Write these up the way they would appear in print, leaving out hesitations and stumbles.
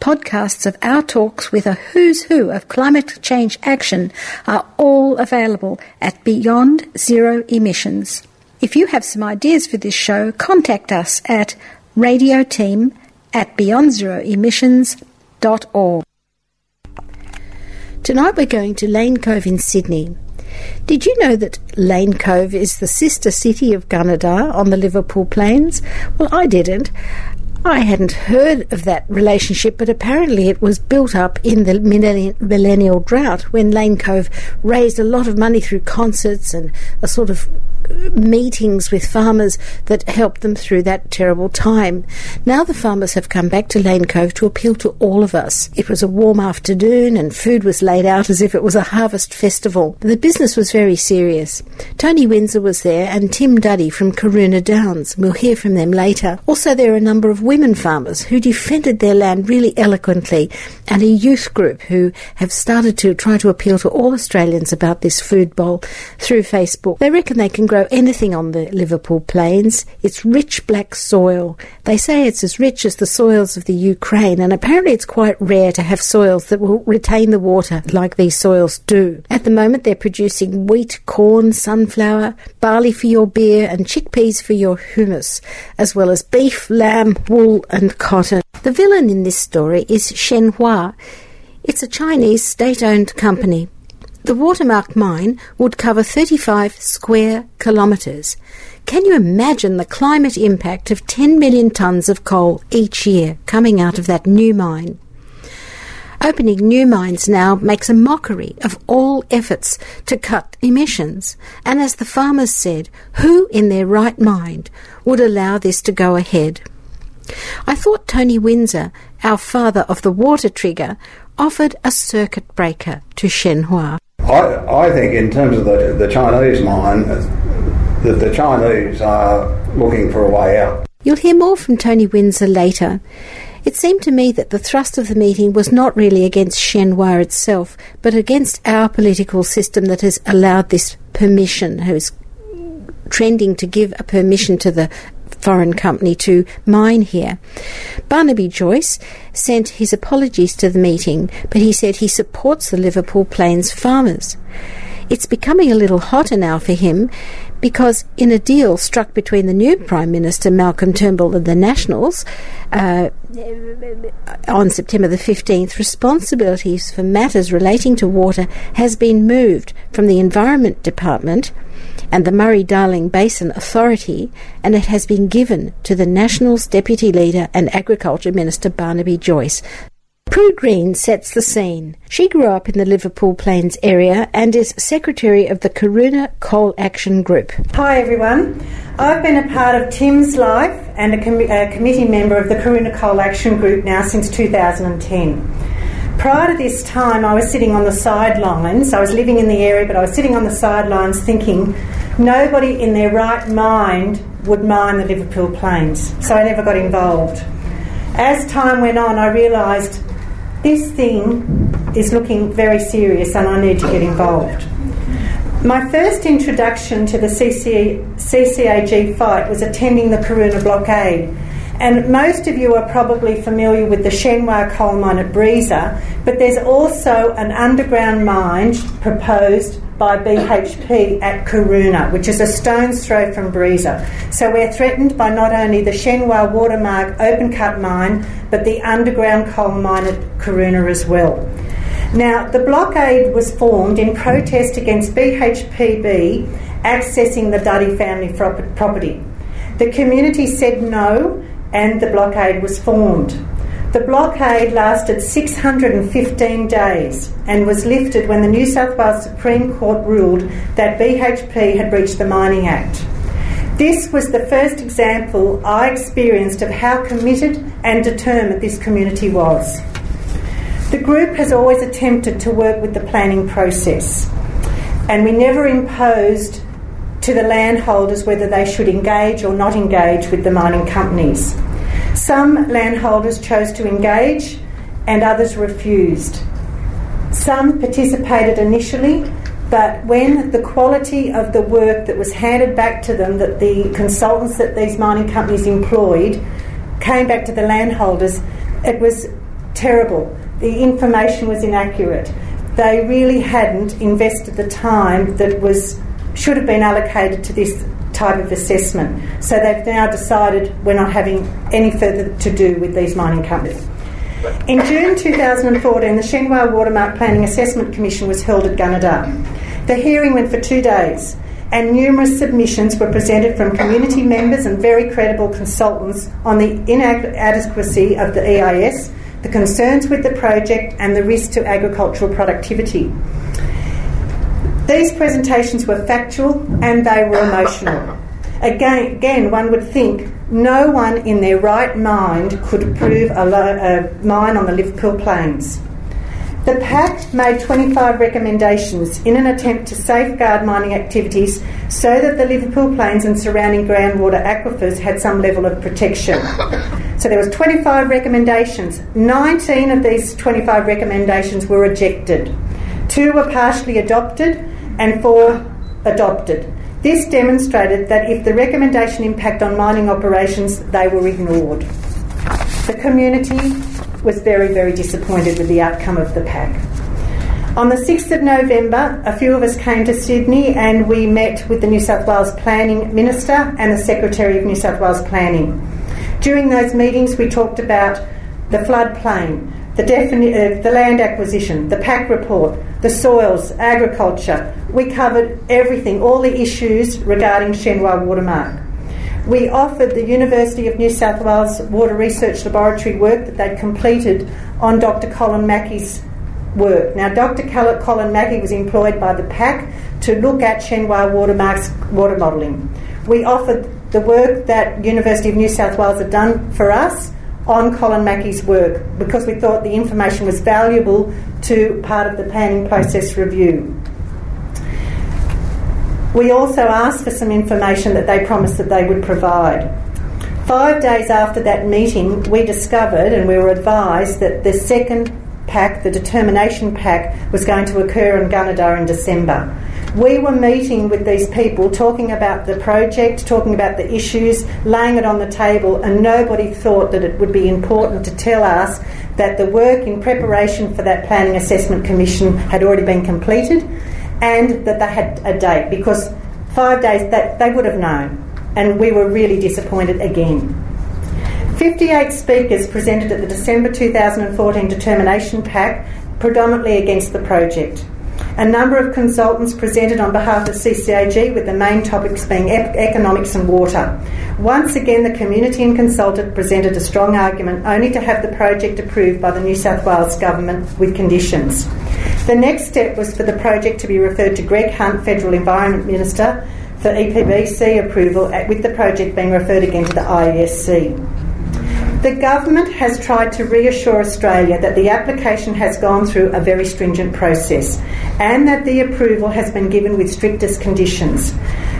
Podcasts of our talks with a who's who of climate change action are all available at Beyond Zero Emissions. If you have some ideas for this show, contact us at radioteam@beyondzeroemissions.org. Tonight we're going to Lane Cove in Sydney. Did you know that Lane Cove is the sister city of Gunnedah on the Liverpool Plains? Well, I didn't. I hadn't heard of that relationship, but apparently it was built up in the millennial drought when Lane Cove raised a lot of money through concerts and a sort of meetings with farmers that helped them through that terrible time. Now the farmers have come back to Lane Cove to appeal to all of us. It was a warm afternoon and food was laid out as if it was a harvest festival. The business was very serious. Tony Windsor was there and Tim Duddy from Caroona Downs. We'll hear from them later. Also, there are a number of women farmers who defended their land really eloquently, and a youth group who have started to try to appeal to all Australians about this food bowl through Facebook. They reckon they can grow anything on the Liverpool Plains. It's rich black soil. They say it's as rich as the soils of the Ukraine, and apparently it's quite rare to have soils that will retain the water like these soils do. At the moment they're producing wheat, corn, sunflower, barley for your beer and chickpeas for your hummus, as well as beef, lamb, wool and cotton. The villain in this story is Shenhua. It's a Chinese state-owned company. The Watermark mine would cover 35 square kilometres. Can you imagine the climate impact of 10 million tonnes of coal each year coming out of that new mine? Opening new mines now makes a mockery of all efforts to cut emissions. And as the farmers said, who in their right mind would allow this to go ahead? I thought Tony Windsor, our father of the water trigger, offered a circuit breaker to Shenhua. I think in terms of the Chinese mine, that the Chinese are looking for a way out. You'll hear more from Tony Windsor later. It seemed to me that the thrust of the meeting was not really against Shenhua itself, but against our political system that has allowed this permission, who's trending to give a permission to the foreign company to mine here. Barnaby Joyce sent his apologies to the meeting, but he said he supports the Liverpool Plains farmers. It's becoming a little hotter now for him because in a deal struck between the new Prime Minister Malcolm Turnbull and the Nationals on September the 15th, responsibilities for matters relating to water has been moved from the Environment Department and the Murray-Darling Basin Authority, and it has been given to the Nationals' Deputy Leader and Agriculture Minister Barnaby Joyce. Prue Green sets the scene. She grew up in the Liverpool Plains area and is Secretary of the Caroona Coal Action Group. Hi everyone. I've been a part of Tim's life and a committee member of the Caroona Coal Action Group now since 2010. Prior to this time, I was sitting on the sidelines. I was living in the area, but I was sitting on the sidelines thinking nobody in their right mind would mine the Liverpool Plains. So I never got involved. As time went on, I realised this thing is looking very serious and I need to get involved. My first introduction to the CCAG fight was attending the Caroona blockade. And most of you are probably familiar with the Shenhua coal mine at Breeza, but there's also an underground mine proposed by BHP at Caroona, which is a stone's throw from Breeza. So we're threatened by not only the Shenhua Watermark open cut mine, but the underground coal mine at Caroona as well. Now, the blockade was formed in protest against BHPB accessing the Duddy family property. The community said no, and the blockade was formed. The blockade lasted 615 days and was lifted when the New South Wales Supreme Court ruled that BHP had breached the Mining Act. This was the first example I experienced of how committed and determined this community was. The group has always attempted to work with the planning process, and we never imposed to the landholders whether they should engage or not engage with the mining companies. Some landholders chose to engage and others refused. Some participated initially, but when the quality of the work that was handed back to them, that the consultants that these mining companies employed came back to the landholders, it was terrible. The information was inaccurate. They really hadn't invested the time that should have been allocated to this type of assessment. So they've now decided we're not having any further to do with these mining companies. In June 2014, the Shenhua Watermark Planning Assessment Commission was held at Gunnedah. The hearing went for 2 days, and numerous submissions were presented from community members and very credible consultants on the inadequacy of the EIS, the concerns with the project and the risk to agricultural productivity. These presentations were factual and they were emotional. Again, one would think no one in their right mind could approve a mine on the Liverpool Plains. The PAC made 25 recommendations in an attempt to safeguard mining activities so that the Liverpool Plains and surrounding groundwater aquifers had some level of protection. So there was 25 recommendations. 19 of these 25 recommendations were rejected. 2 were partially adopted and 4 adopted. This demonstrated that if the recommendation impact on mining operations, they were ignored. The community was very, very disappointed with the outcome of the PAC. On the 6th of November, a few of us came to Sydney and we met with the New South Wales Planning Minister and the Secretary of New South Wales Planning. During those meetings, we talked about the floodplain, the land acquisition, the PAC report, the soils, agriculture. We covered everything, all the issues regarding Shenhua Watermark. We offered the University of New South Wales Water Research Laboratory work that they'd completed on Dr. Colin Mackey's work. Now, Dr. Colin Mackey was employed by the PAC to look at Shenhua Watermark's water modelling. We offered the work that University of New South Wales had done for us on Colin Mackey's work because we thought the information was valuable to part of the planning process review. We also asked for some information that they promised that they would provide. 5 days after that meeting, we discovered and we were advised that the second PAC, the determination PAC, was going to occur in Gunnedah in December. We were meeting with these people, talking about the project, talking about the issues, laying it on the table, and nobody thought that it would be important to tell us that the work in preparation for that Planning Assessment Commission had already been completed and that they had a date, because 5 days that they would have known, and we were really disappointed again. 58 speakers presented at the December 2014 Determination PAC, predominantly against the project. A number of consultants presented on behalf of CCAG, with the main topics being economics and water. Once again, the community and consultant presented a strong argument only to have the project approved by the New South Wales Government with conditions. The next step was for the project to be referred to Greg Hunt, Federal Environment Minister, for EPBC approval, with the project being referred again to the IESC. The government has tried to reassure Australia that the application has gone through a very stringent process and that the approval has been given with strictest conditions.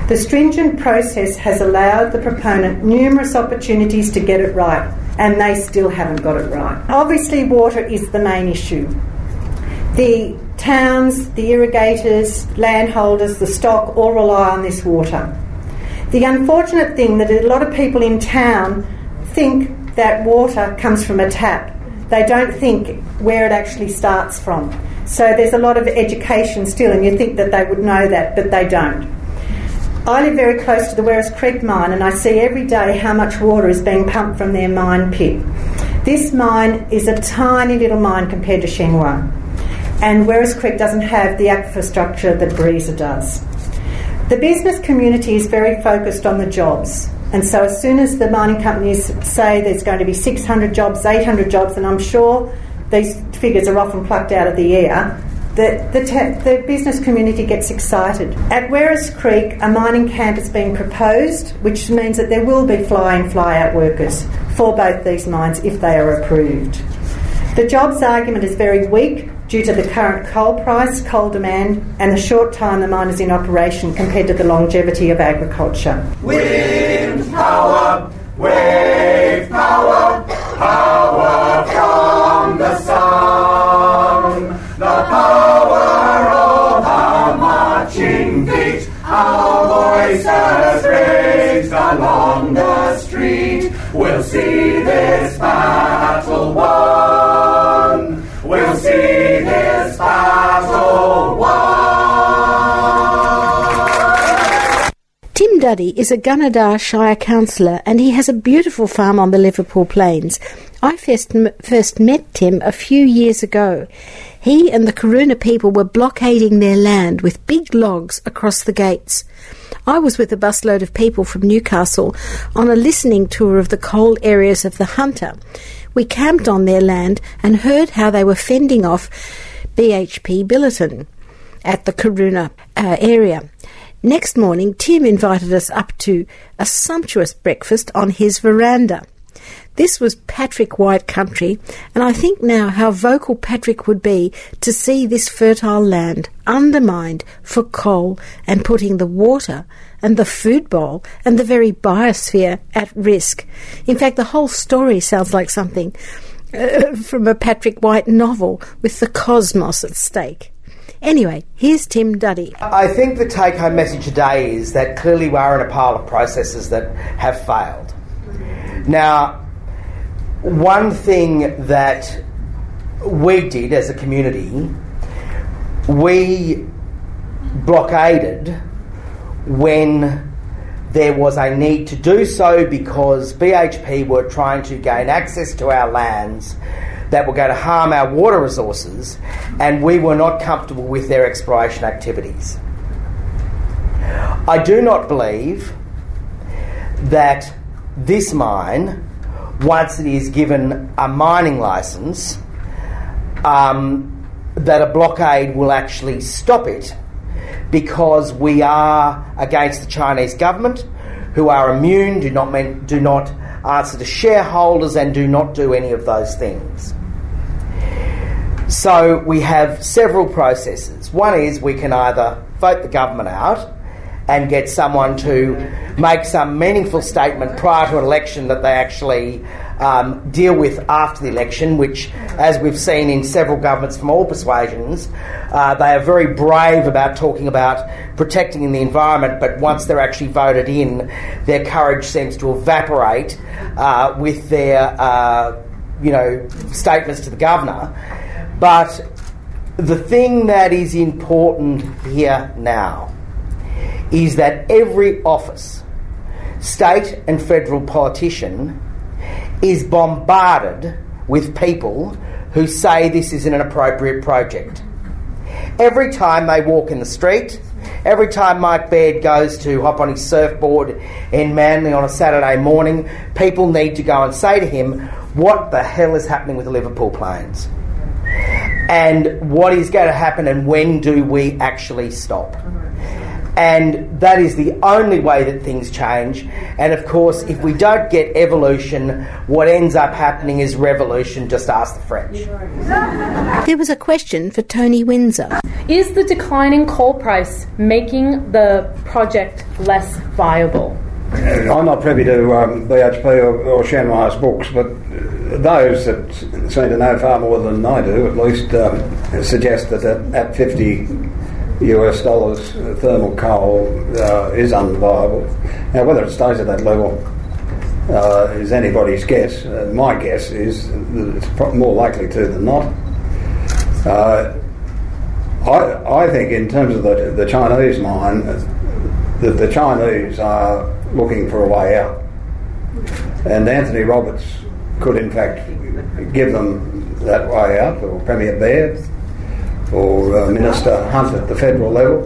The stringent process has allowed the proponent numerous opportunities to get it right, and they still haven't got it right. Obviously, water is the main issue. The towns, the irrigators, landholders, the stock all rely on this water. The unfortunate thing that a lot of people in town think that water comes from a tap. They don't think where it actually starts from. So there's a lot of education still, and you think that they would know that, but they don't. I live very close to the Werris Creek mine, and I see every day how much water is being pumped from their mine pit. This mine is a tiny little mine compared to Shenhua. and Werris Creek doesn't have the infrastructure that Breeza does. The business community is very focused on the jobs, and so as soon as the mining companies say there's going to be 600 jobs, 800 jobs, and I'm sure these figures are often plucked out of the air, the business community gets excited. At Werris Creek, a mining camp is being proposed, which means that there will be fly-in, fly-out workers for both these mines if they are approved. The jobs argument is very weak due to the current coal price, coal demand, and the short time the mine is in operation compared to the longevity of agriculture. Wind power, wave power, power from the sun, the power of our marching feet, our voices raised along the street. We'll see this battle won. We'll see this battle won. Tim Duddy is a Gunnedah Shire councillor, and he has a beautiful farm on the Liverpool Plains. I first met Tim a few years ago. He and the Caroona people were blockading their land with big logs across the gates. I was with a busload of people from Newcastle on a listening tour of the coal areas of the Hunter. We camped on their land and heard how they were fending off BHP Billiton at the Caroona area. Next morning, Tim invited us up to a sumptuous breakfast on his veranda. This was Patrick White country, and I think now how vocal Patrick would be to see this fertile land undermined for coal and putting the water and the food bowl and the very biosphere at risk. In fact, the whole story sounds like something from a Patrick White novel with the cosmos at stake. Anyway, here's Tim Duddy. I think the take-home message today is that clearly we are in a pile of processes that have failed. Now, one thing that we did as a community, we blockaded when there was a need to do so because BHP were trying to gain access to our lands that were going to harm our water resources, and we were not comfortable with their exploration activities. I do not believe that this mine, once it is given a mining licence, that a blockade will actually stop it, because we are against the Chinese government, who are immune, do not answer to shareholders, and do not do any of those things. So we have several processes. One is we can either vote the government out and get someone to make some meaningful statement prior to an election that they actually deal with after the election, which, as we've seen in several governments from all persuasions, they are very brave about talking about protecting the environment, but once they're actually voted in, their courage seems to evaporate with their statements to the governor. But the thing that is important here now is that every office, state and federal politician, is bombarded with people who say this isn't an appropriate project. Every time they walk in the street, every time Mike Baird goes to hop on his surfboard in Manly on a Saturday morning, people need to go and say to him, what the hell is happening with the Liverpool Plains? And what is going to happen, and when do we actually stop? And that is the only way that things change. And of course, if we don't get evolution, what ends up happening is revolution. Just ask the French. There was a question for Tony Windsor. Is the declining coal price making the project less viable? I'm not privy to BHP or Shenhua's books, but those that seem to know far more than I do, at least, suggest that at $50 US thermal coal is unviable. Now, whether it stays at that level is anybody's guess. My guess is that it's more likely to than not. I think in terms of the Chinese mine, that the Chinese are looking for a way out. And Anthony Roberts could in fact give them that way out, or Premier Baird. or Minister Hunt at the federal level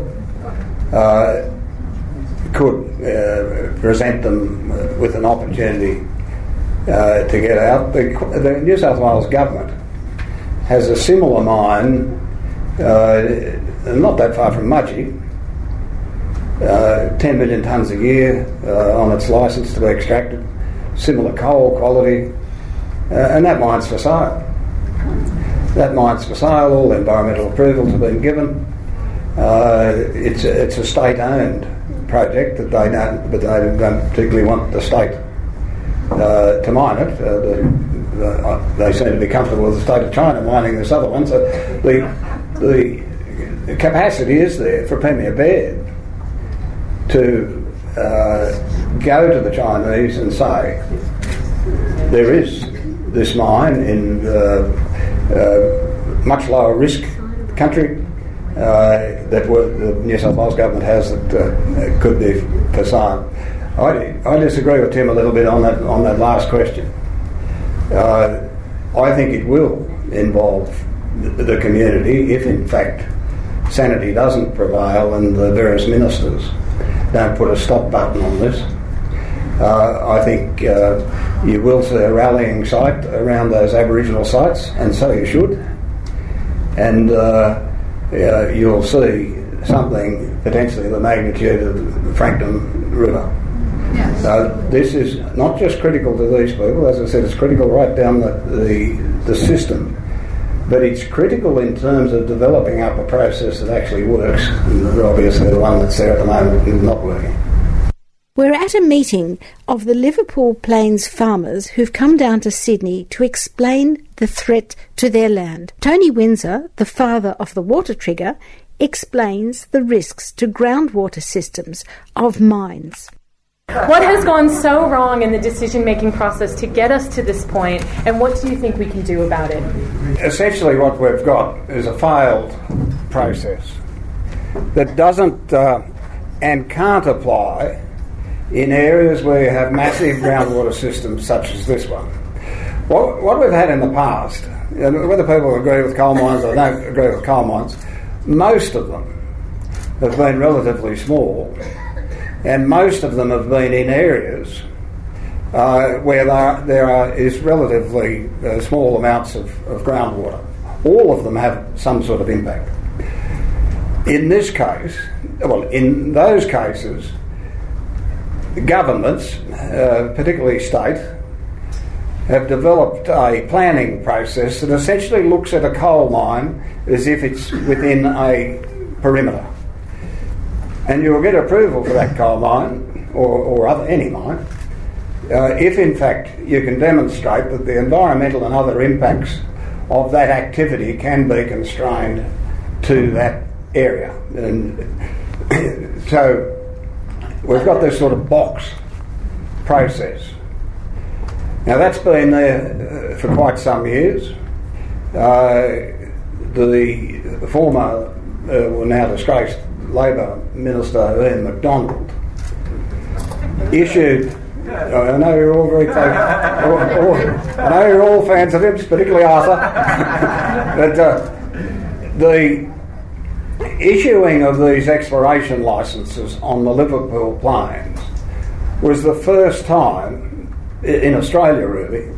could present them with an opportunity to get out. The New South Wales government has a similar mine not that far from Mudgee, 10 million tonnes a year on its licence to be extracted, similar coal quality, and that mine's for sale. That mine's for sale, all environmental approvals have been given. It's a state-owned project that they don't, but they don't particularly want the state to mine it. They seem to be comfortable with the state of China mining this other one. So the capacity is there for Premier Baird to go to the Chinese and say, there is this mine in much lower risk country that the New South Wales government has that could be for sale. I disagree with Tim a little bit on that last question. I think it will involve the community if, in fact, sanity doesn't prevail and the various ministers don't put a stop button on this. I think you will see a rallying site around those Aboriginal sites, and so you should. And you'll see something potentially the magnitude of the Frankton River. Yes. This is not just critical to these people. As I said, it's critical right down the system, but it's critical in terms of developing up a process that actually works, and obviously the one that's there at the moment is not working. We're at a meeting of the Liverpool Plains farmers who've come down to Sydney to explain the threat to their land. Tony Windsor, the father of the water trigger, explains the risks to groundwater systems of mines. What has gone so wrong in the decision-making process to get us to this point, and what do you think we can do about it? Essentially what we've got is a failed process that doesn't and can't apply in areas where you have massive groundwater systems such as this one. What we've had in the past, and whether people agree with coal mines or don't agree with coal mines, most of them have been relatively small, and most of them have been in areas where there is relatively small amounts of groundwater. All of them have some sort of impact. In this case, well, in those cases, governments, particularly state, have developed a planning process that essentially looks at a coal mine as if it's within a perimeter. And you'll get approval for that coal mine, or any mine, if in fact you can demonstrate that the environmental and other impacts of that activity can be constrained to that area. And so we've got this sort of box process. Now that's been there for quite some years. The former, well now disgraced, Labor Minister Ian Macdonald issued. I know you're all very fans. I know you're all fans of him, particularly Arthur. But the issuing of these exploration licences on the Liverpool Plains was the first time in Australia, really,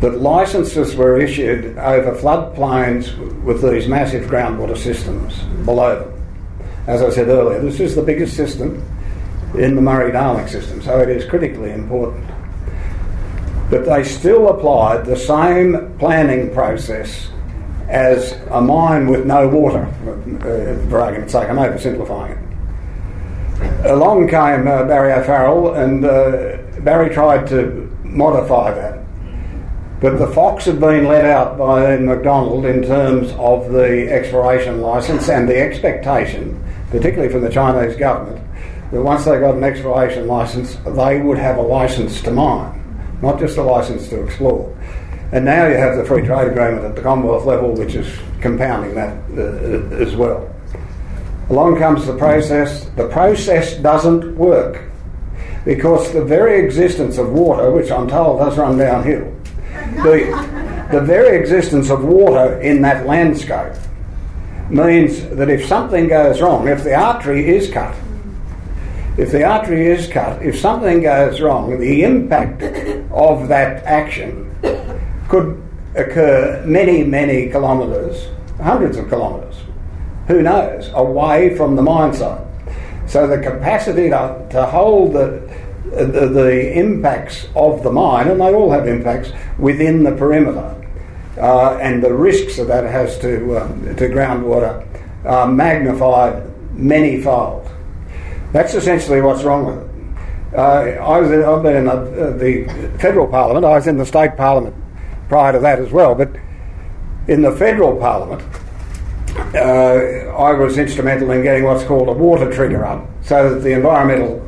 that licences were issued over floodplains with these massive groundwater systems below them. As I said earlier, this is the biggest system in the Murray-Darling system, so it is critically important. But they still applied the same planning process as a mine with no water, for argument's sake, I'm oversimplifying it. Along came Barry O'Farrell, and Barry tried to modify that. But the fox had been let out by Ian Macdonald in terms of the exploration licence and the expectation, particularly from the Chinese government, that once they got an exploration licence, they would have a licence to mine, not just a licence to explore. And now you have the free trade agreement at the Commonwealth level, which is compounding that as well. Along comes the process. The process doesn't work because the very existence of water, which I'm told does run downhill, the very existence of water in that landscape means that if something goes wrong, if the artery is cut, if something goes wrong, the impact of that action could occur many, many kilometres, hundreds of kilometres, who knows, away from the mine site. So the capacity to hold the impacts of the mine, and they all have impacts, within the perimeter, and the risks that that has to groundwater are magnified many-fold. That's essentially what's wrong with it. I've been in the federal parliament. I was in the state parliament prior to that as well, but in the federal parliament I was instrumental in getting what's called a water trigger up, so that the Environmental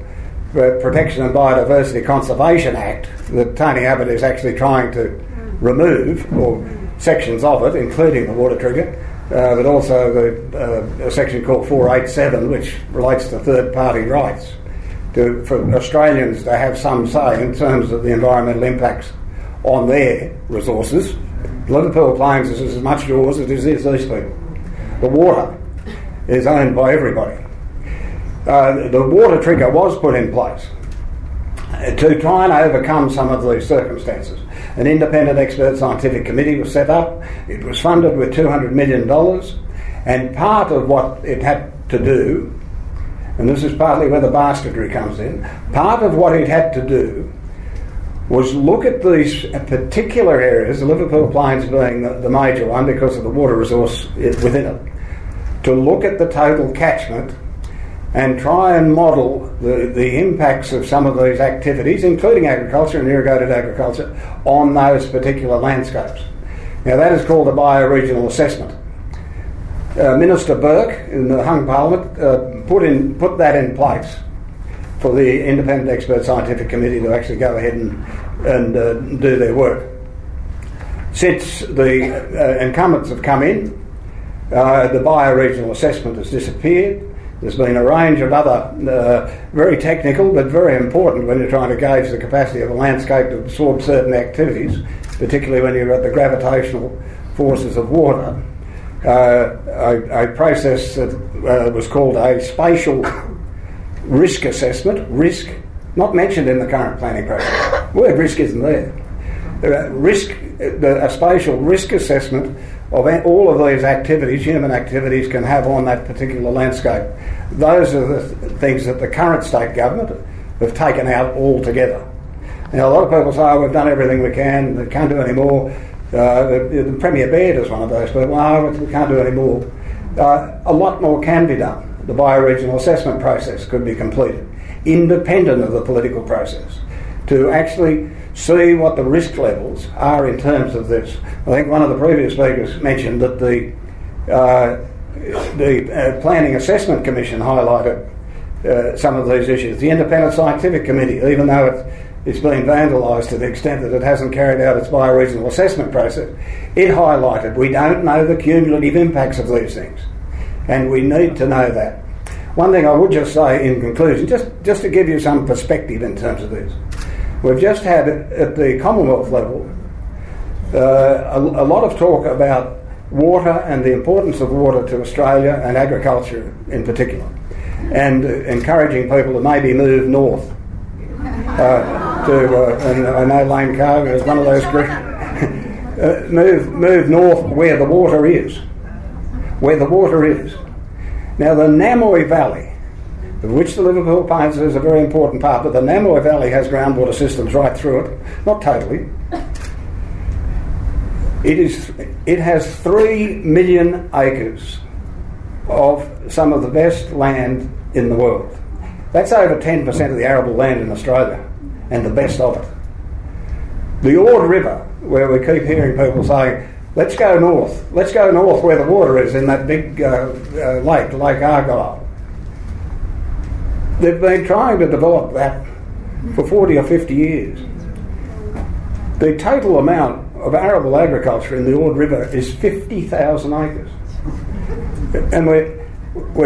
Protection and Biodiversity Conservation Act that Tony Abbott is actually trying to remove, or sections of it, including the water trigger, but also a section called 487, which relates to third-party rights, for Australians to have some say in terms of the environmental impacts on their resources. Liverpool Plains is as much yours as it is these people. The water is owned by everybody. The water trigger was put in place to try and overcome some of these circumstances. An independent expert scientific committee was set up. It was funded with $200 million, and part of what it had to do, and this is partly where the basketry comes in, part of what it had to do was look at these particular areas, the Liverpool Plains being the major one because of the water resource within it, to look at the total catchment and try and model the impacts of some of these activities, including agriculture and irrigated agriculture, on those particular landscapes. Now that is called a bioregional assessment. Minister Burke in the Hung Parliament put that in place for the Independent Expert Scientific Committee to actually go ahead and do their work. Since the incumbents have come in, the bioregional assessment has disappeared. There's been a range of other, very technical but very important when you're trying to gauge the capacity of a landscape to absorb certain activities, particularly when you're at the gravitational forces of water. A process that was called a spatial risk assessment, risk, not mentioned in the current planning process. The word risk isn't there. A spatial risk assessment of all of these activities, human activities, can have on that particular landscape. Those are the things that the current state government have taken out altogether. Now, a lot of people say, oh, we've done everything we can, we can't do any more. The Premier Baird is one of those people, oh, we can't do any more. A lot more can be done. The bioregional assessment process could be completed, independent of the political process, to actually see what the risk levels are in terms of this. I think one of the previous speakers mentioned that the Planning Assessment Commission highlighted some of these issues. The Independent Scientific Committee, even though it's been vandalised to the extent that it hasn't carried out its bioregional assessment process, it highlighted we don't know the cumulative impacts of these things, and we need to know that. One thing I would just say in conclusion, just to give you some perspective in terms of this, we've just had at the Commonwealth level a lot of talk about water and the importance of water to Australia and agriculture in particular, and encouraging people to maybe move north. And I know Lane Cove is one of those groups. Move north where the water is. Now the Namoi Valley, of which the Liverpool Plains is a very important part, but the Namoi Valley has groundwater systems right through it, not totally. It has 3 million acres of some of the best land in the world. That's over 10% of the arable land in Australia, and the best of it. The Ord River, where we keep hearing people say, let's go north where the water is in that big lake, Lake Argyle. They've been trying to develop that for 40 or 50 years. The total amount of arable agriculture in the Ord River is 50,000 acres. And we're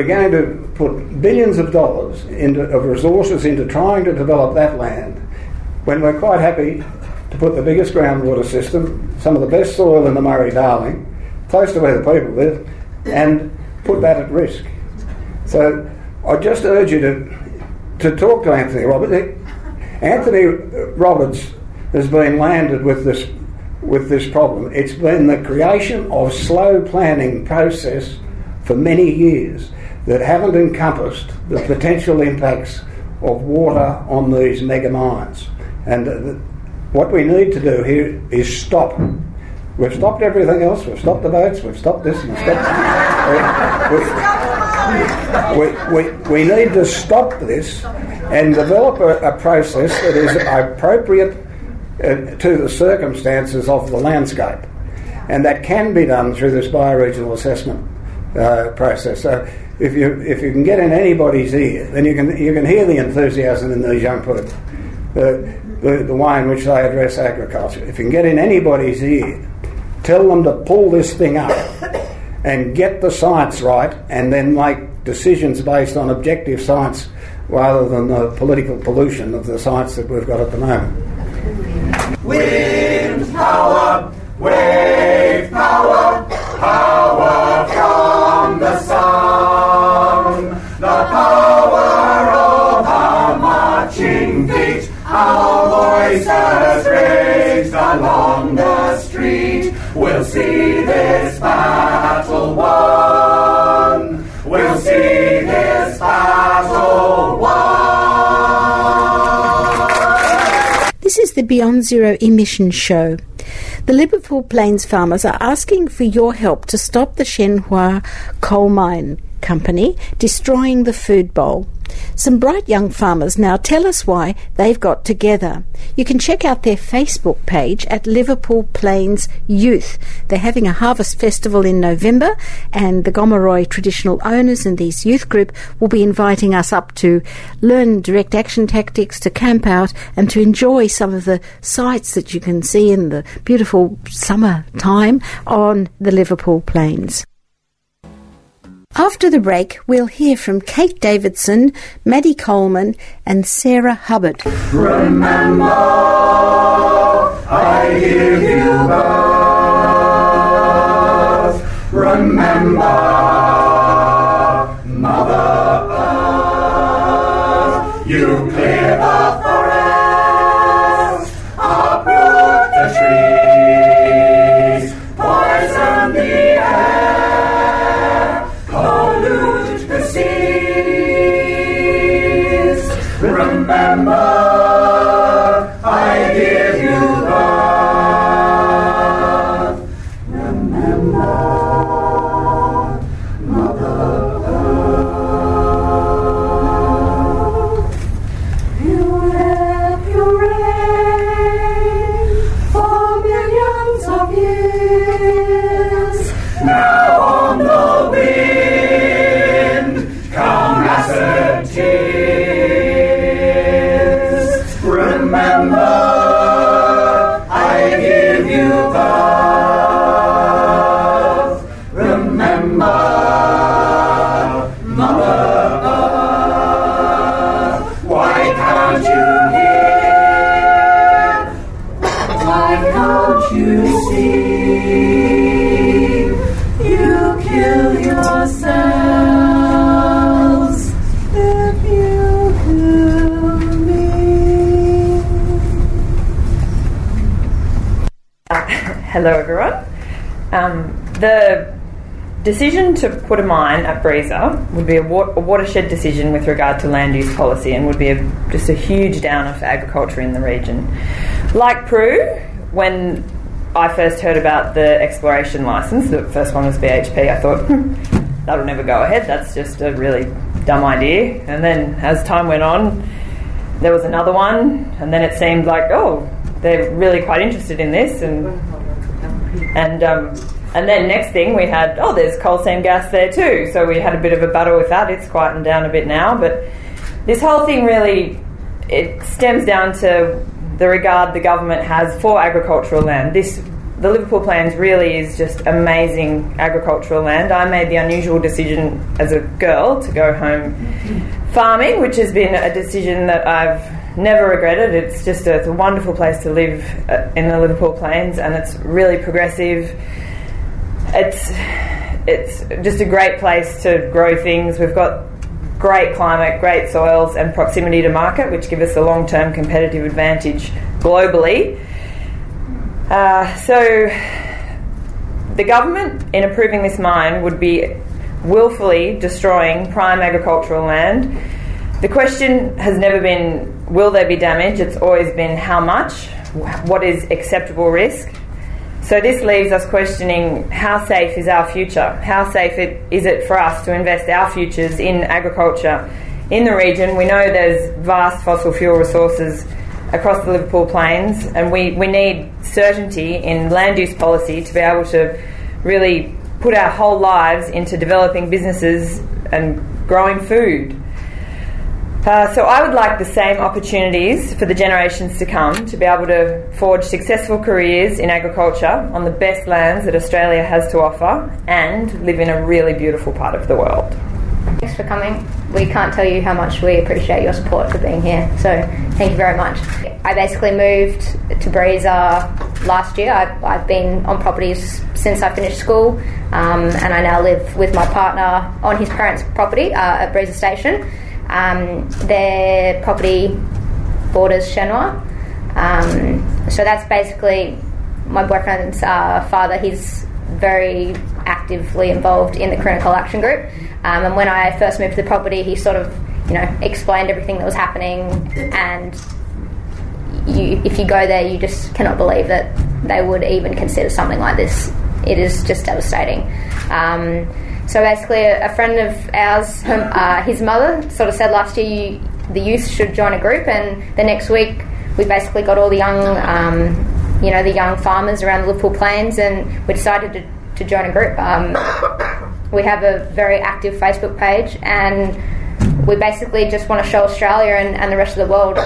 going to put billions of dollars of resources into trying to develop that land when we're quite happy to put the biggest groundwater system, some of the best soil in the Murray-Darling, close to where the people live, and put that at risk. So I just urge you to talk to Anthony Roberts. Anthony Roberts has been landed with this problem. It's been the creation of slow planning process for many years that haven't encompassed the potential impacts of water on these mega mines. And what we need to do here is stop. We've stopped everything else. We've stopped the boats. We've stopped this. We've stopped. We need to stop this and develop a process that is appropriate to the circumstances of the landscape, and that can be done through this bioregional assessment process. So if you can get in anybody's ear, then you can hear the enthusiasm in these young people, the way in which they address agriculture. If you can get in anybody's ear, tell them to pull this thing up and get the science right, and then make decisions based on objective science rather than the political pollution of the science that we've got at the moment. Wind power, wave power, power from the sun, the power of our marching feet, our voices raised along the street. We'll see this battle won. We'll see this battle won. This is the Beyond Zero Emissions show. The Liverpool Plains farmers are asking for your help to stop the Shenhua Coal Mine Company destroying the food bowl. Some bright young farmers now tell us why they've got together. You can check out their Facebook page at Liverpool Plains Youth. They're having a harvest festival in November, and the Gomeroi traditional owners and these youth group will be inviting us up to learn direct action tactics, to camp out and to enjoy some of the sights that you can see in the beautiful summer time on the Liverpool Plains. After the break, we'll hear from Kate Davidson, Maddie Coleman and Sarah Hubbard. Remember, I give you birth. Remember, Mother Earth, you clear the forest, uproot the trees, poison the air, remember, I give you birth. Remember, Mother Earth. You reign for millions of years. Now on the wind, come acid tears. Remember, I give you birth. Remember, Mother Earth. Why can't you hear? Why can't you see? You kill yourselves if you kill. Hello everyone. The decision to put a mine at Breeza would be a watershed decision with regard to land use policy, and would be just a huge downer for agriculture in the region. Like Prue, when I first heard about the exploration licence, the first one was BHP, I thought, that'll never go ahead, that's just a really dumb idea. And then as time went on, there was another one, and then it seemed like, oh, they're really quite interested in this, and then next thing we had, oh, there's coal seam gas there too, so we had a bit of a battle with that. It's quietened down a bit now, but this whole thing really, it stems down to the regard the government has for agricultural land. The Liverpool Plains really is just amazing agricultural land. I made the unusual decision as a girl to go home farming, which has been a decision that I've never regretted. It's just it's a wonderful place to live in the Liverpool Plains, and it's really progressive. It's it's just a great place to grow things. We've got great climate, great soils and proximity to market, which give us a long-term competitive advantage globally. So the government, in approving this mine, would be willfully destroying prime agricultural land. The question has never been, will there be damage? It's always been how much, what is acceptable risk. So this leaves us questioning how safe is our future? How safe is it for us to invest our futures in agriculture? In the region, we know there's vast fossil fuel resources across the Liverpool Plains, and we need certainty in land use policy to be able to really put our whole lives into developing businesses and growing food. So I would like the same opportunities for the generations to come to be able to forge successful careers in agriculture on the best lands that Australia has to offer and live in a really beautiful part of the world. Thanks for coming. We can't tell you how much we appreciate your support for being here, so thank you very much. I basically moved to Breeza last year. I've been on properties since I finished school, and I now live with my partner on his parents' property at Breeza Station. Their property borders Shenhua, so that's basically my boyfriend's father. He's very actively involved in the Caroona Coal Action Group, and when I first moved to the property, he sort of, you know, explained everything that was happening, and if you go there, you just cannot believe that they would even consider something like this. It is just devastating. So basically, a friend of ours, his mother, sort of said last year, the youth should join a group, and the next week we basically got all the young, the young farmers around the Liverpool Plains, and we decided to join a group. We have a very active Facebook page, and we basically just want to show Australia and the rest of the world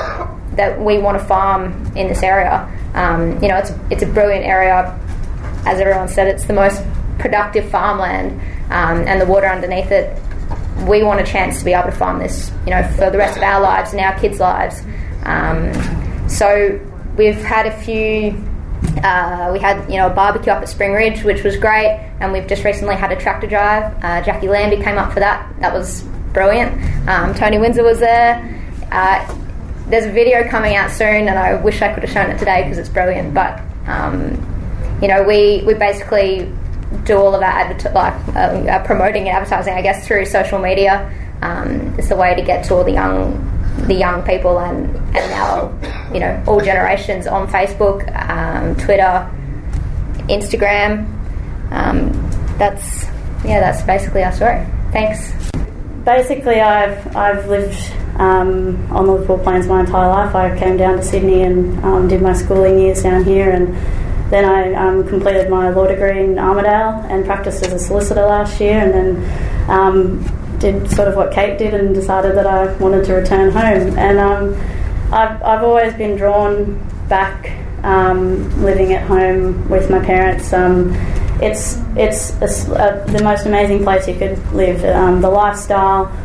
that we want to farm in this area. It's a brilliant area. As everyone said, it's the most productive farmland. And the water underneath it, we want a chance to be able to farm this, for the rest of our lives and our kids' lives. So we've had a few, a barbecue up at Spring Ridge, which was great, and we've just recently had a tractor drive. Jackie Lambie came up for that. That was brilliant. Tony Windsor was there. There's a video coming out soon, and I wish I could have shown it today because it's brilliant. But, we basically do all of our promoting and advertising, I guess, through social media. It's the way to get to all the young people and now, all generations on Facebook, Twitter, Instagram. That's basically our story. Thanks. Basically, I've lived on the Liverpool Plains my entire life. I came down to Sydney and did my schooling years down here, and then I completed my law degree in Armidale and practised as a solicitor last year, and then did sort of what Kate did and decided that I wanted to return home. And I've always been drawn back, living at home with my parents. It's the most amazing place you could live. The lifestyle.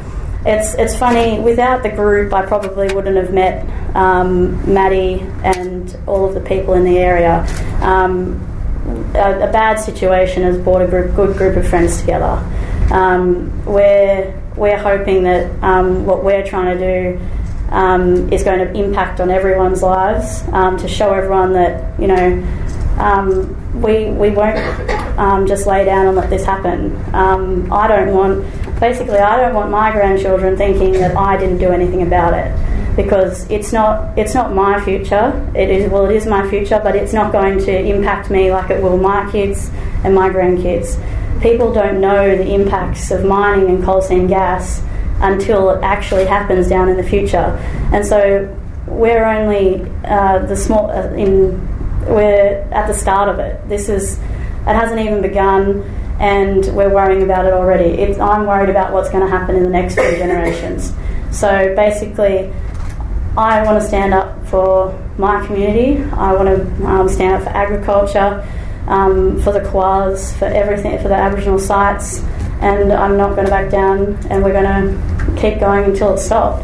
It's funny, without the group I probably wouldn't have met Maddie and all of the people in the area. A bad situation has brought a good group of friends together. We're hoping that what we're trying to do is going to impact on everyone's lives, to show everyone that, we won't just lay down and let this happen. I don't want my grandchildren thinking that I didn't do anything about it, because it's not my future. It is my future, but it's not going to impact me like it will my kids and my grandkids. People don't know the impacts of mining and coal seam gas until it actually happens down in the future. And so we're only we're at the start of it. It hasn't even begun, and we're worrying about it already. I'm worried about what's going to happen in the next few generations. So basically, I want to stand up for my community. I want to stand up for agriculture, for the koalas, for everything, for the Aboriginal sites, and I'm not going to back down, and we're going to keep going until it's stopped.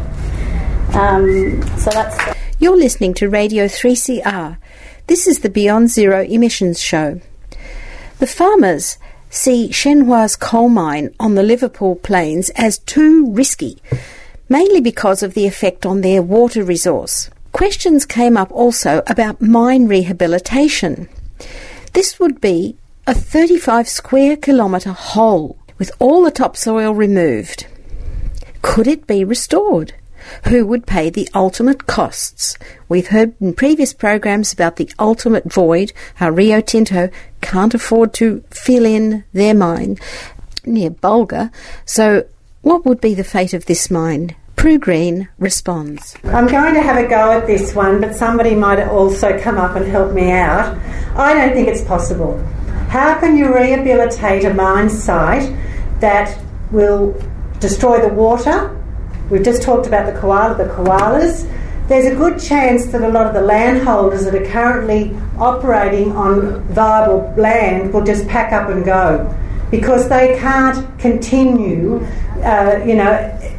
So that's... You're listening to Radio 3CR. This is the Beyond Zero Emissions show. The farmers see Shenhua's coal mine on the Liverpool Plains as too risky, mainly because of the effect on their water resource. Questions came up also about mine rehabilitation. This would be a 35 square kilometre hole with all the topsoil removed. Could it be restored? Who would pay the ultimate costs? We've heard in previous programs about the ultimate void, how Rio Tinto can't afford to fill in their mine near Bulga. So what would be the fate of this mine? Prue Green responds. I'm going to have a go at this one, but somebody might also come up and help me out. I don't think it's possible. How can you rehabilitate a mine site that will destroy the water? We've just talked about the koalas. There's a good chance that a lot of the landholders that are currently operating on viable land will just pack up and go because they can't continue,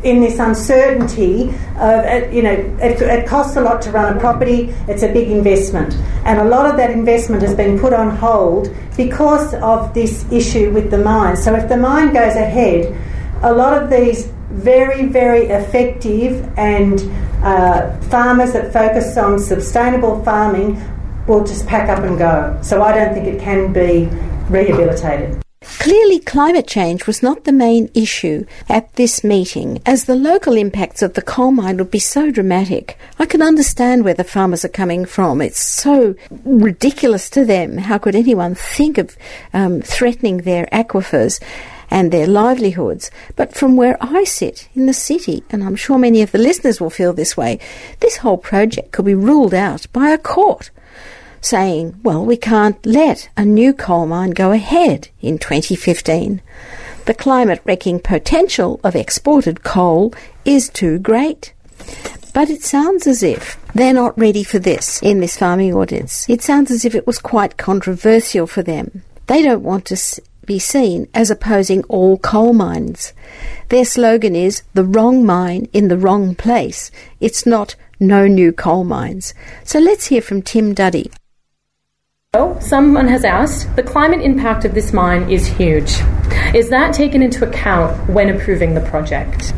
in this uncertainty of, it costs a lot to run a property. It's a big investment. And a lot of that investment has been put on hold because of this issue with the mine. So if the mine goes ahead, a lot of these very, very effective and farmers that focus on sustainable farming will just pack up and go. So I don't think it can be rehabilitated. Clearly, climate change was not the main issue at this meeting, as the local impacts of the coal mine would be so dramatic. I can understand where the farmers are coming from. It's so ridiculous to them. How could anyone think of threatening their aquifers and their livelihoods? But from where I sit in the city, and I'm sure many of the listeners will feel this way, this whole project could be ruled out by a court saying, well, we can't let a new coal mine go ahead in 2015. The climate-wrecking potential of exported coal is too great. But it sounds as if they're not ready for this in this farming audience. It sounds as if it was quite controversial for them. They don't want to be seen as opposing all coal mines. Their slogan is the wrong mine in the wrong place. It's not no new coal mines. So let's hear from Tim Duddy. Well, someone has asked, the climate impact of this mine is huge. Is that taken into account when approving the project?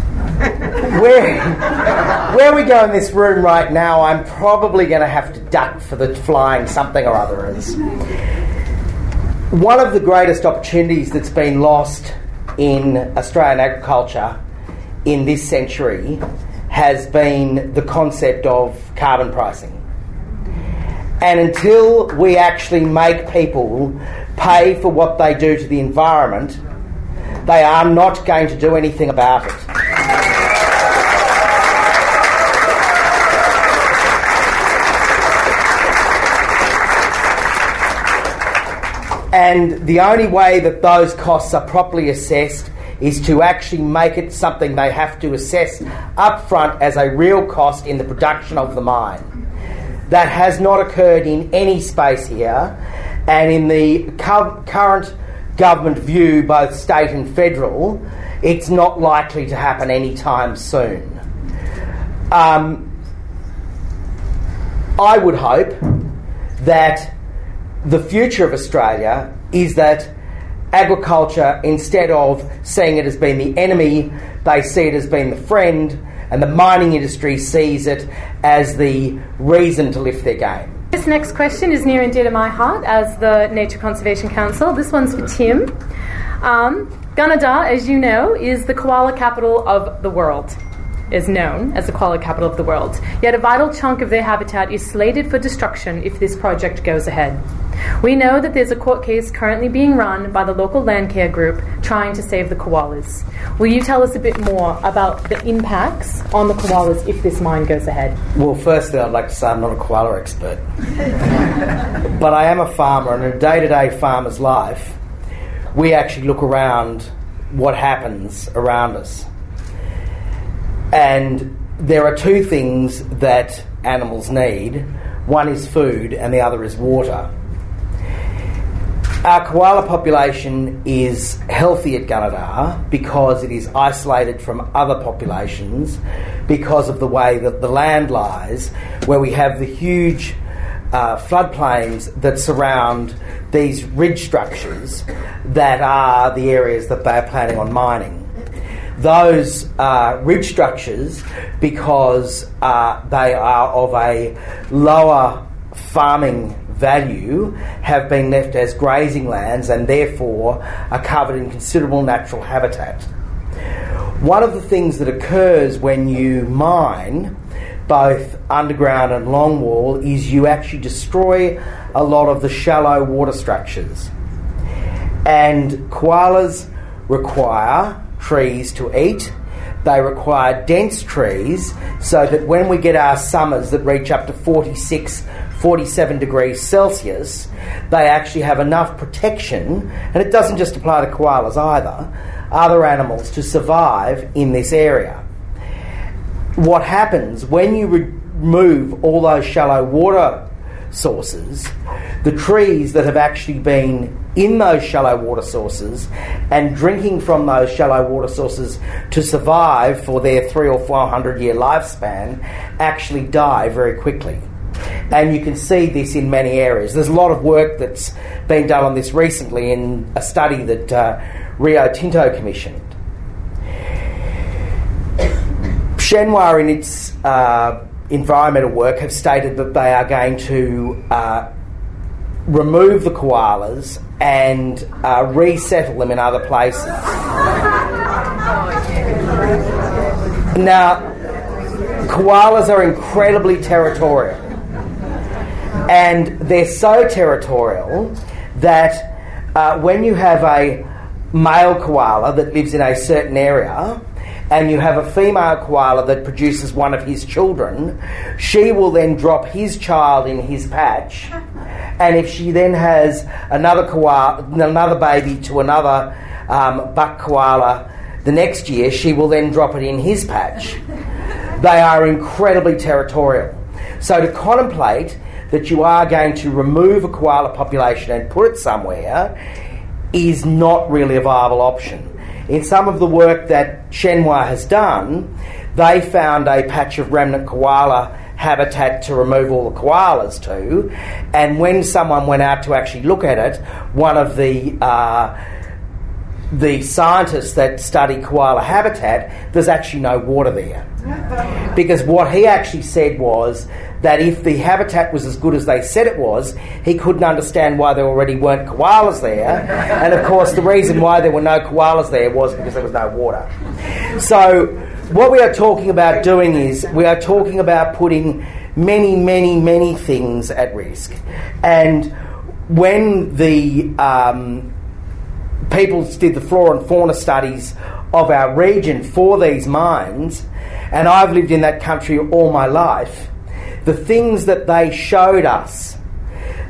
Where we go in this room right now, I'm probably going to have to duck for the flying something or other is. One of the greatest opportunities that's been lost in Australian agriculture in this century has been the concept of carbon pricing. And until we actually make people pay for what they do to the environment, they are not going to do anything about it. And the only way that those costs are properly assessed is to actually make it something they have to assess up front as a real cost in the production of the mine. That has not occurred in any space here, and in the current government view, both state and federal, it's not likely to happen anytime soon. I would hope that the future of Australia is that agriculture, instead of seeing it as being the enemy, they see it as being the friend, and the mining industry sees it as the reason to lift their game. This next question is near and dear to my heart as the Nature Conservation Council. This one's for Tim. Gunnedah, as you know, is the koala capital of the world. Is known as the koala capital of the world. Yet a vital chunk of their habitat is slated for destruction if this project goes ahead. We know that there's a court case currently being run by the local land care group trying to save the koalas. Will you tell us a bit more about the impacts on the koalas if this mine goes ahead? Well, firstly, I'd like to say I'm not a koala expert. But I am a farmer, and in a day-to-day farmer's life, we actually look around what happens around us. And there are two things that animals need. One is food and the other is water. Our koala population is healthy at Gunnedah because it is isolated from other populations because of the way that the land lies, where we have the huge floodplains that surround these ridge structures that are the areas that they are planning on mining. Those ridge structures, because they are of a lower farming value, have been left as grazing lands and therefore are covered in considerable natural habitat. One of the things that occurs when you mine, both underground and longwall, is you actually destroy a lot of the shallow water structures. And koalas require trees to eat. They require dense trees so that when we get our summers that reach up to 46, 47 degrees Celsius, they actually have enough protection, and it doesn't just apply to koalas either, other animals to survive in this area. What happens when you remove all those shallow water sources, the trees that have actually been in those shallow water sources and drinking from those shallow water sources to survive for their 300 or 400 year lifespan actually die very quickly. And you can see this in many areas. There's a lot of work that's been done on this recently in a study that Rio Tinto commissioned. Shenhua, in its environmental work, have stated that they are going to remove the koalas and resettle them in other places. Now, koalas are incredibly territorial, and they're so territorial that when you have a male koala that lives in a certain area and you have a female koala that produces one of his children, she will then drop his child in his patch, and if she then has another koala, another baby to another buck koala the next year, she will then drop it in his patch. They are incredibly territorial. So to contemplate that you are going to remove a koala population and put it somewhere is not really a viable option. In some of the work that Shenhua has done, they found a patch of remnant koala habitat to remove all the koalas to, and when someone went out to actually look at it, one of the scientists that study koala habitat, there's actually no water there. Because what he actually said was that if the habitat was as good as they said it was, he couldn't understand why there already weren't koalas there. And of course the reason why there were no koalas there was because there was no water. So what we are talking about doing is we are talking about putting many, many, many things at risk. And when the people did the flora and fauna studies of our region for these mines, and I've lived in that country all my life, the things that they showed us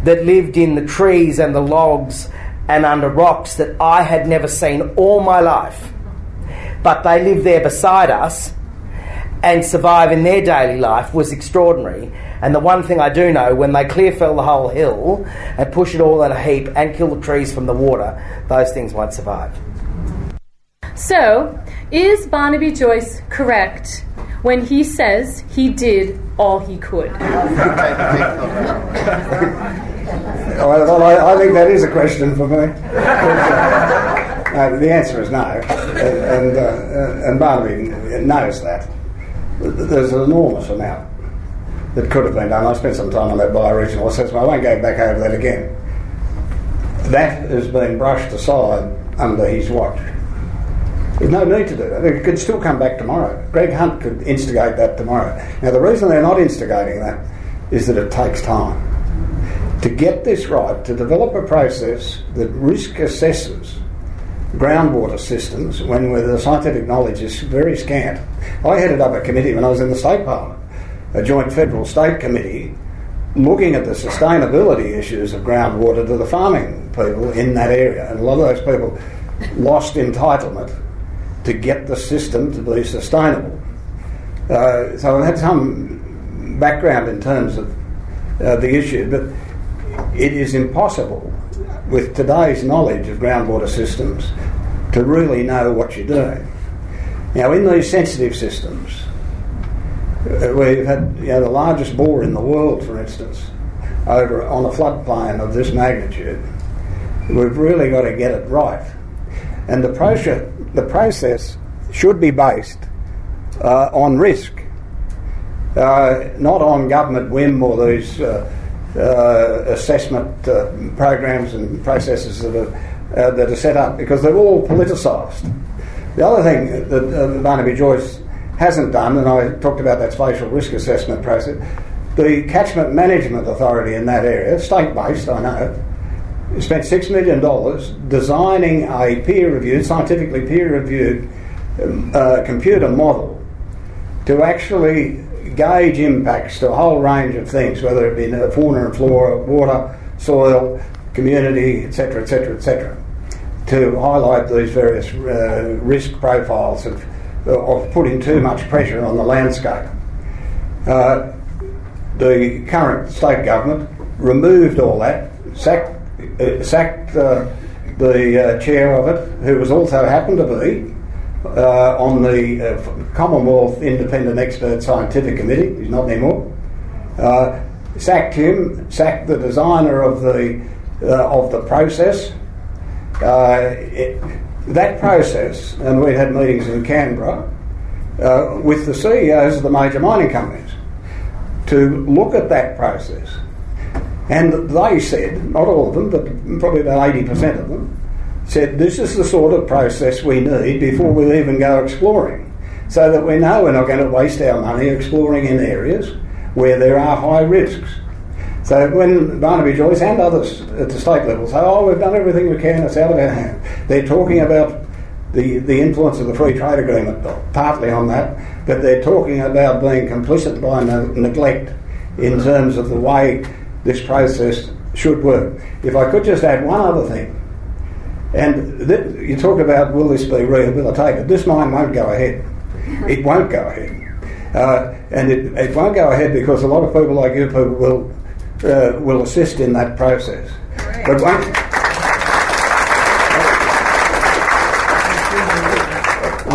that lived in the trees and the logs and under rocks that I had never seen all my life, but they live there beside us and survive in their daily life, was extraordinary. And the one thing I do know, when they clear fell the whole hill and push it all in a heap and kill the trees from the water, those things won't survive. So, is Barnaby Joyce correct when he says he did all he could? Well, I think that is a question for me. The answer is no. And Barnaby knows that. There's an enormous amount that could have been done. I spent some time on that bioregional assessment. I won't go back over that again. That has been brushed aside under his watch. There's no need to do that. It could still come back tomorrow. Greg Hunt could instigate that tomorrow. Now, the reason they're not instigating that is that it takes time. To get this right, to develop a process that risk assesses groundwater systems when the scientific knowledge is very scant. I headed up a committee when I was in the State Parliament, a joint federal-state committee, looking at the sustainability issues of groundwater to the farming people in that area. And a lot of those people lost entitlement to get the system to be sustainable. So I've had some background in terms of the issue, but it is impossible with today's knowledge of groundwater systems to really know what you're doing. Now, in these sensitive systems, we've had the largest bore in the world, for instance, over on a floodplain of this magnitude. We've really got to get it right. And the process should be based on risk, not on government whim or these assessment programs and processes that are set up, because they're all politicised. The other thing that Barnaby Joyce hasn't done, and I talked about that spatial risk assessment process, the catchment management authority in that area, state-based, I know, spent $6 million designing a peer-reviewed, scientifically peer-reviewed computer model to actually gauge impacts to a whole range of things, whether it be fauna and flora, water, soil, community, etc., etc., etc., to highlight these various risk profiles of putting too much pressure on the landscape. The current state government removed all that, sacked the chair of it, who was also happened to be on the Commonwealth Independent Expert Scientific Committee. He's not anymore. Sacked him, sacked the designer of the process. That process, and we had meetings in Canberra with the CEOs of the major mining companies to look at that process. And they said, not all of them, but probably about 80% of them, said this is the sort of process we need before we even go exploring, so that we know we're not going to waste our money exploring in areas where there are high risks. So when Barnaby Joyce and others at the state level say, oh, we've done everything we can, it's out of our hand, they're talking about the influence of the Free Trade Agreement, partly on that, but they're talking about being complicit by neglect in terms of the way this process should work. If I could just add one other thing, and you talk about will this be rehabilitated? This mine won't go ahead. It won't go ahead. And it won't go ahead because a lot of people like you people will assist in that process. Great. But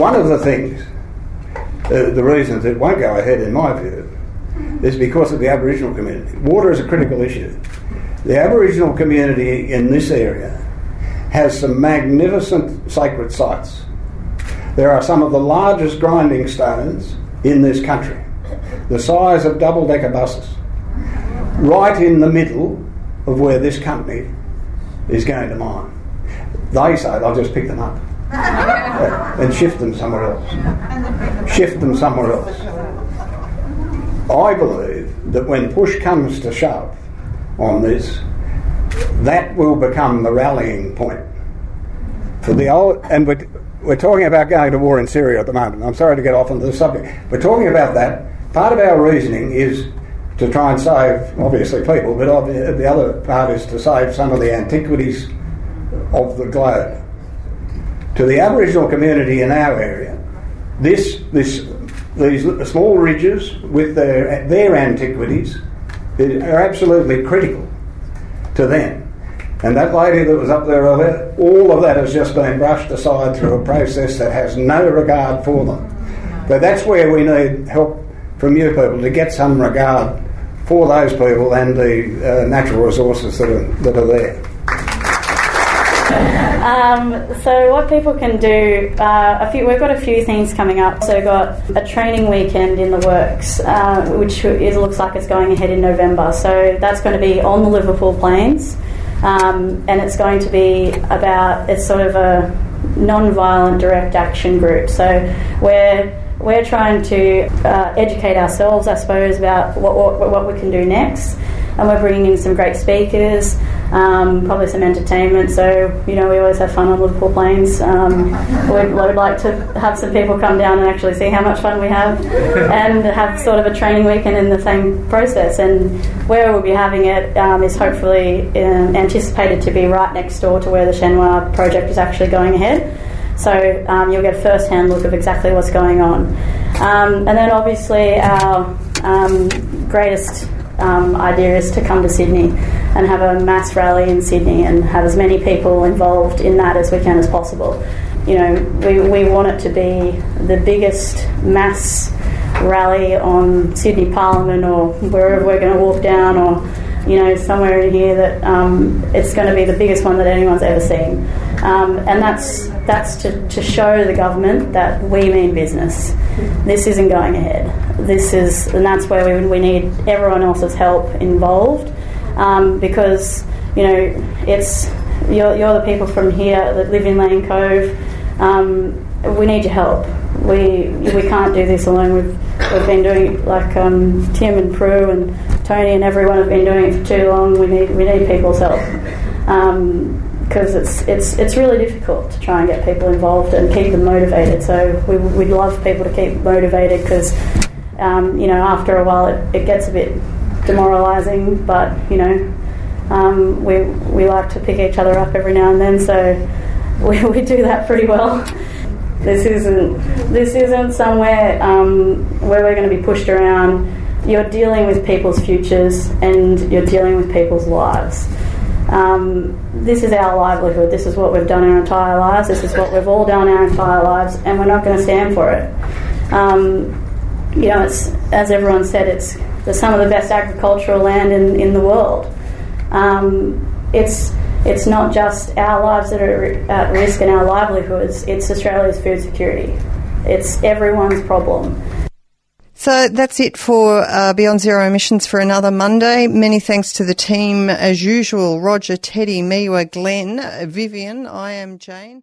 one of the things, the reasons it won't go ahead in my view, is because of the Aboriginal community. Water is a critical issue. The Aboriginal community in this area has some magnificent sacred sites. There are some of the largest grinding stones in this country, the size of double-decker buses, right in the middle of where this company is going to mine. They say they'll just pick them up and shift them somewhere else. Shift them somewhere else. I believe that when push comes to shove on this, that will become the rallying point for the old. And we're talking about going to war in Syria at the moment. I'm sorry to get off on this subject. We're talking about that. Part of our reasoning is to try and save, obviously, people, but the other part is to save some of the antiquities of the globe. To the Aboriginal community in our area, these small ridges with their antiquities are absolutely critical to them. And that lady that was up there, all of that has just been brushed aside through a process that has no regard for them. But that's where we need help from you people to get some regard for those people and the natural resources that are there. So what people can do, we've got a few things coming up. So we've got a training weekend in the works, which looks like it's going ahead in November. So that's going to be on the Liverpool Plains, and it's going to be about, it's sort of a non-violent direct action group. So we're trying to educate ourselves, I suppose, about what we can do next. And we're bringing in some great speakers, probably some entertainment. So, we always have fun on Liverpool Plains. We'd like to have some people come down and actually see how much fun we have and have sort of a training weekend in the same process. And where we'll be having it is hopefully anticipated to be right next door to where the Shenhua project is actually going ahead. So you'll get a first-hand look of exactly what's going on. And then obviously our greatest idea is to come to Sydney and have a mass rally in Sydney and have as many people involved in that as we can as possible. We want it to be the biggest mass rally on Sydney Parliament or wherever we're going to walk down or somewhere in here that it's going to be the biggest one that anyone's ever seen. And that's to show the government that we mean business. This isn't going ahead. And that's where we need everyone else's help involved, because it's you're the people from here that live in Lane Cove. We need your help. We can't do this alone. We've been doing it, like Tim and Prue and Tony and everyone have been doing it for too long. We need people's help, because it's really difficult to try and get people involved and keep them motivated. So we'd love people to keep motivated, because after a while it gets a bit demoralising. But we like to pick each other up every now and then, so we do that pretty well. This isn't somewhere where we're going to be pushed around. You're dealing with people's futures and you're dealing with people's lives. This is our livelihood. This is what we've done our entire lives. This is what we've all done our entire lives, and we're not going to stand for it. It's, as everyone said, it's some of the best agricultural land in the world. It's not just our lives that are at risk and our livelihoods, it's Australia's food security. It's everyone's problem. So that's it for Beyond Zero Emissions for another Monday. Many thanks to the team as usual, Roger, Teddy, Miwa, Glenn, Vivian, I am Jane.